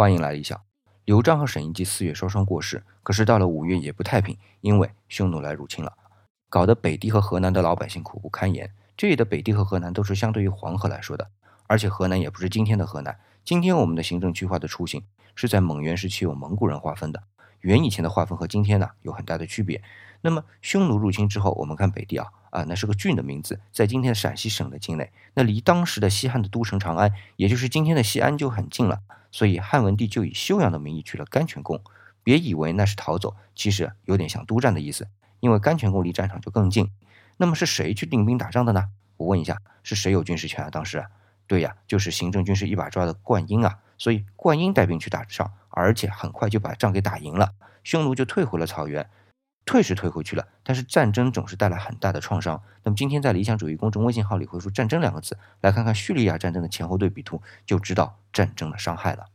话音来了一小，刘璋和沈佚季4月双双过世，可是到了5月也不太平，因为匈奴来入侵了，搞得北地和河南的老百姓苦不堪言。这里的北地和河南都是相对于黄河来说的，而且河南也不是今天的河南。今天我们的行政区划的雏形是在蒙元时期由蒙古人划分的，元以前的划分和今天呢有很大的区别。那么匈奴入侵之后，我们看北地啊，那是个郡的名字，在今天陕西省的境内，那离当时的西汉的都城长安，也就是今天的西安就很近了，所以汉文帝就以休养的名义去了甘泉宫。别以为那是逃走，其实有点像督战的意思，因为甘泉宫离战场就更近。那么是谁去领兵打仗的呢？我问一下，是谁有军事权啊？当时对呀，就是行政军事一把抓的灌婴啊，所以灌婴带兵去打仗，而且很快就把仗给打赢了，匈奴就退回了草原。退是退回去了，但是战争总是带来很大的创伤。那么今天在理想主义公众微信号里回复“战争”2个字，来看看叙利亚战争的前后对比图，就知道战争的伤害了。